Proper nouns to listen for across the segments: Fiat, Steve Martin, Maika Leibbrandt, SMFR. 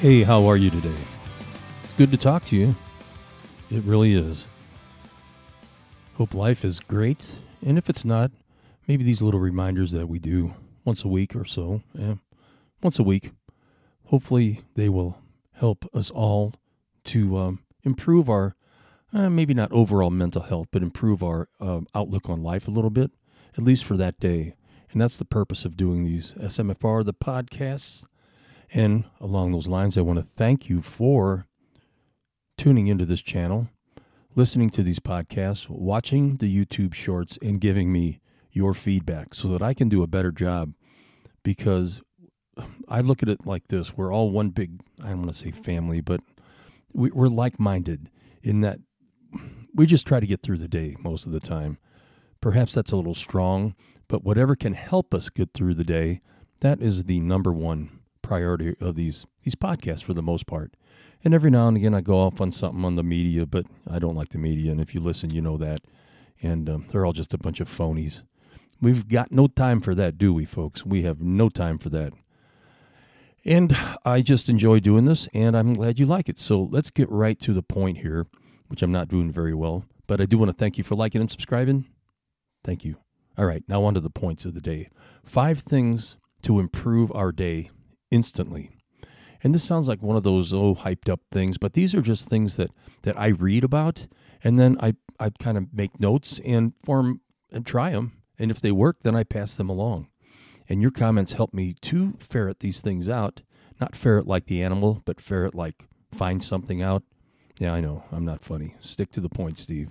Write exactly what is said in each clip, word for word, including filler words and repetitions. Hey, how are you today? It's good to talk to you. It really is. Hope life is great. And if it's not, maybe these little reminders that we do once a week or so, yeah, once a week, hopefully they will help us all to um, improve our, uh, maybe not overall mental health, but improve our uh, outlook on life a little bit, at least for that day. And that's the purpose of doing these S M F R, the podcasts. And along those lines, I want to thank you for tuning into this channel, listening to these podcasts, watching the YouTube shorts, and giving me your feedback so that I can do a better job, because I look at it like this. We're all one big, I don't want to say family, but we, we're like-minded in that we just try to get through the day most of the time. Perhaps that's a little strong, but whatever can help us get through the day, that is the number one priority of these these podcasts for the most part. And every now and again I go off on something on the media, but I don't like the media, and if you listen, you know that. And um, they're all just a bunch of phonies. We've got no time for that, do we, folks? We have no time for that. And I just enjoy doing this, and I'm glad you like it. So let's get right to the point here, which I'm not doing very well, but I do want to thank you for liking and subscribing. Thank you. All right, now on to the points of the day. Five things to improve our day instantly. And this sounds like one of those oh hyped up things, but these are just things that that I read about, and then I I kind of make notes and form and try them, and if they work, then I pass them along. And your comments help me to ferret these things out, not ferret like the animal, but ferret like find something out. Yeah, I know, I'm not funny. Stick to the point, Steve.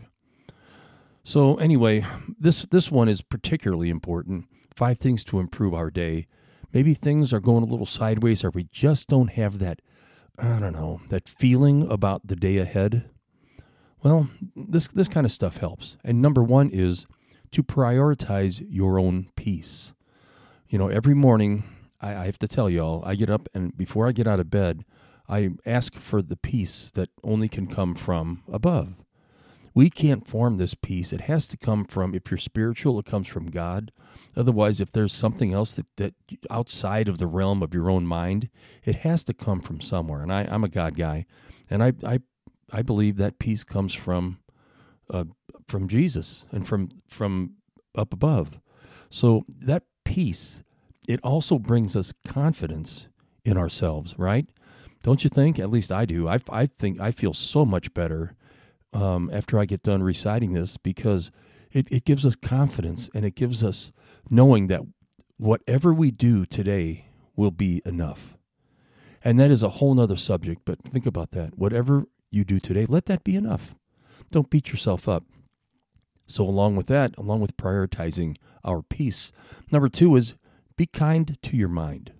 So anyway, this this one is particularly important. Five things to improve our day. Maybe things are going a little sideways, or we just don't have that, I don't know, that feeling about the day ahead. Well, this this kind of stuff helps. And number one is to prioritize your own peace. You know, every morning, I, I have to tell y'all, I get up, and before I get out of bed, I ask for the peace that only can come from above. We can't form this peace. It has to come from, if you're spiritual, it comes from God. Otherwise, if there's something else that, that outside of the realm of your own mind, it has to come from somewhere. And I, I'm a God guy, and I I, I believe that peace comes from uh, from Jesus and from from up above. So that peace, it also brings us confidence in ourselves, right? Don't you think? At least I do. I I think I feel so much better Um, after I get done reciting this, because it, it gives us confidence, and it gives us knowing that whatever we do today will be enough. And that is a whole nother subject, but think about that. Whatever you do today, let that be enough. Don't beat yourself up. So along with that, along with prioritizing our peace, number two is be kind to your mind,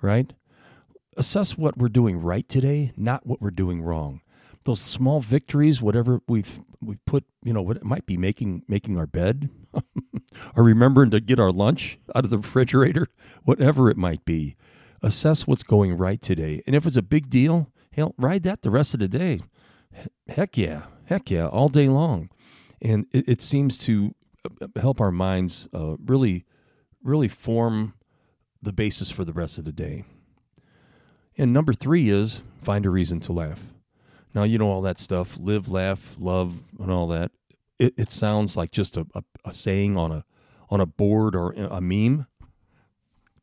right? Assess what we're doing right today, not what we're doing wrong. Those small victories, whatever we've we've put, you know, what it might be making making our bed, or remembering to get our lunch out of the refrigerator, whatever it might be. Assess what's going right today, and if it's a big deal, hell, ride that the rest of the day. Heck yeah, heck yeah, all day long. And it, it seems to help our minds uh, really, really form the basis for the rest of the day. And number three is find a reason to laugh. Now, you know all that stuff, live, laugh, love, and all that. It, it sounds like just a, a, a saying on a on a board or a meme,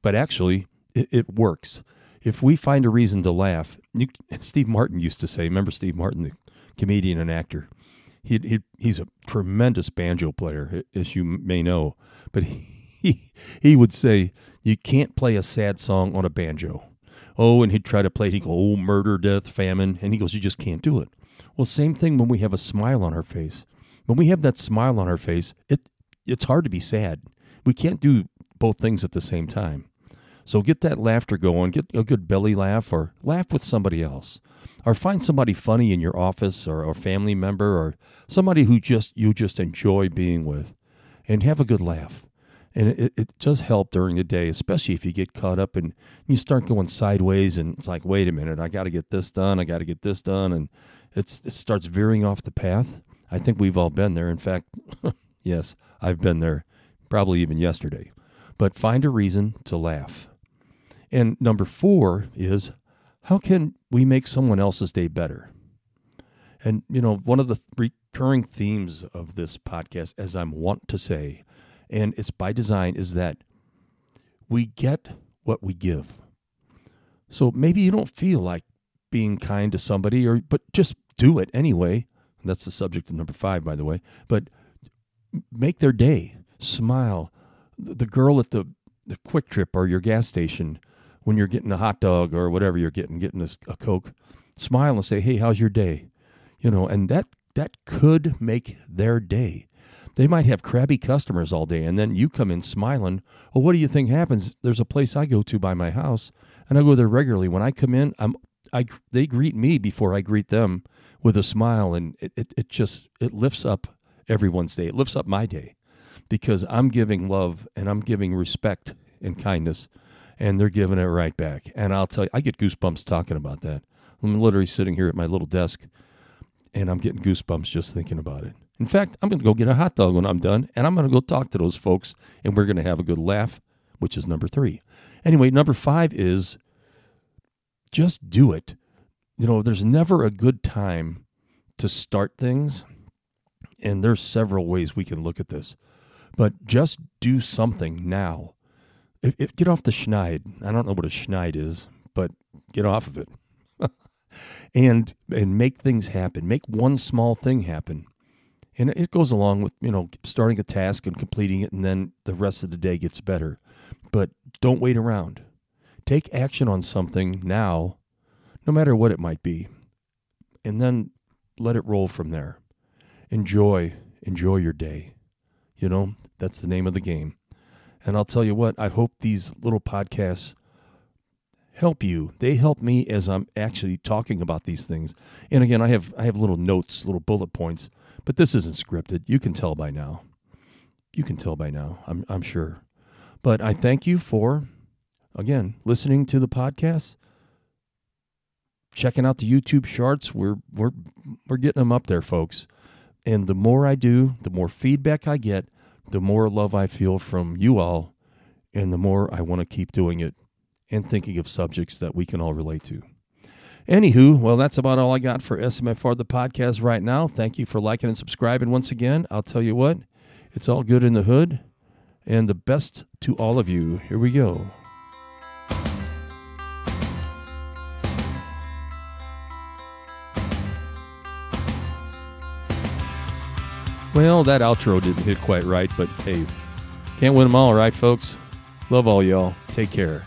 but actually, it, it works. If we find a reason to laugh, you, Steve Martin used to say, remember Steve Martin, the comedian and actor? He, he He's a tremendous banjo player, as you may know, but he he would say, you can't play a sad song on a banjo. Oh, and he'd try to play it. He'd go, oh, murder, death, famine. And he goes, you just can't do it. Well, same thing when we have a smile on our face. When we have that smile on our face, it it's hard to be sad. We can't do both things at the same time. So get that laughter going. Get a good belly laugh, or laugh with somebody else. Or find somebody funny in your office, or a family member, or somebody who just you just enjoy being with. And have a good laugh. And it, it does help during the day, especially if you get caught up and you start going sideways, and it's like, wait a minute, I got to get this done, I got to get this done, and it's, it starts veering off the path. I think we've all been there. In fact, yes, I've been there, probably even yesterday. But find a reason to laugh. And number four is how can we make someone else's day better? And, you know, one of the recurring themes of this podcast, as I'm wont to say, and it's by design, is that we get what we give. So maybe you don't feel like being kind to somebody, or but just do it anyway. And that's the subject of number five, by the way. But make their day. Smile. The girl at the, the Quick Trip or your gas station, when you're getting a hot dog or whatever you're getting, getting a, a Coke, smile and say, hey, how's your day? You know, and that that could make their day. They might have crabby customers all day, and then you come in smiling. Well, what do you think happens? There's a place I go to by my house, and I go there regularly. When I come in, I'm I they greet me before I greet them with a smile, and it, it, it just it lifts up everyone's day. It lifts up my day because I'm giving love, and I'm giving respect and kindness, and they're giving it right back. And I'll tell you, I get goosebumps talking about that. I'm literally sitting here at my little desk, and I'm getting goosebumps just thinking about it. In fact, I'm going to go get a hot dog when I'm done, and I'm going to go talk to those folks, and we're going to have a good laugh, which is number three. Anyway, number five is just do it. You know, there's never a good time to start things, and there's several ways we can look at this. But just do something now. It, it, get off the schneid. I don't know what a schneid is, but get off of it. and and make things happen. Make one small thing happen. And it goes along with, you know, starting a task and completing it, and then the rest of the day gets better. But don't wait around. Take action on something now, no matter what it might be, and then let it roll from there. Enjoy, enjoy your day. You know, that's the name of the game. And I'll tell you what, I hope these little podcasts help you. They help me as I'm actually talking about these things. And again, I have I have little notes, little bullet points. But this isn't scripted. You can tell by now. You can tell by now, I'm I'm sure. But I thank you for, again, listening to the podcast, checking out the YouTube shorts. We're we're we're getting them up there, folks. And the more I do, the more feedback I get, the more love I feel from you all, and the more I want to keep doing it and thinking of subjects that we can all relate to. Anywho, well, that's about all I got for S M F R, the podcast right now. Thank you for liking and subscribing once again. I'll tell you what, it's all good in the hood, and the best to all of you. Here we go. Well, that outro didn't hit quite right, but hey, can't win them all, right, folks? Love all y'all. Take care.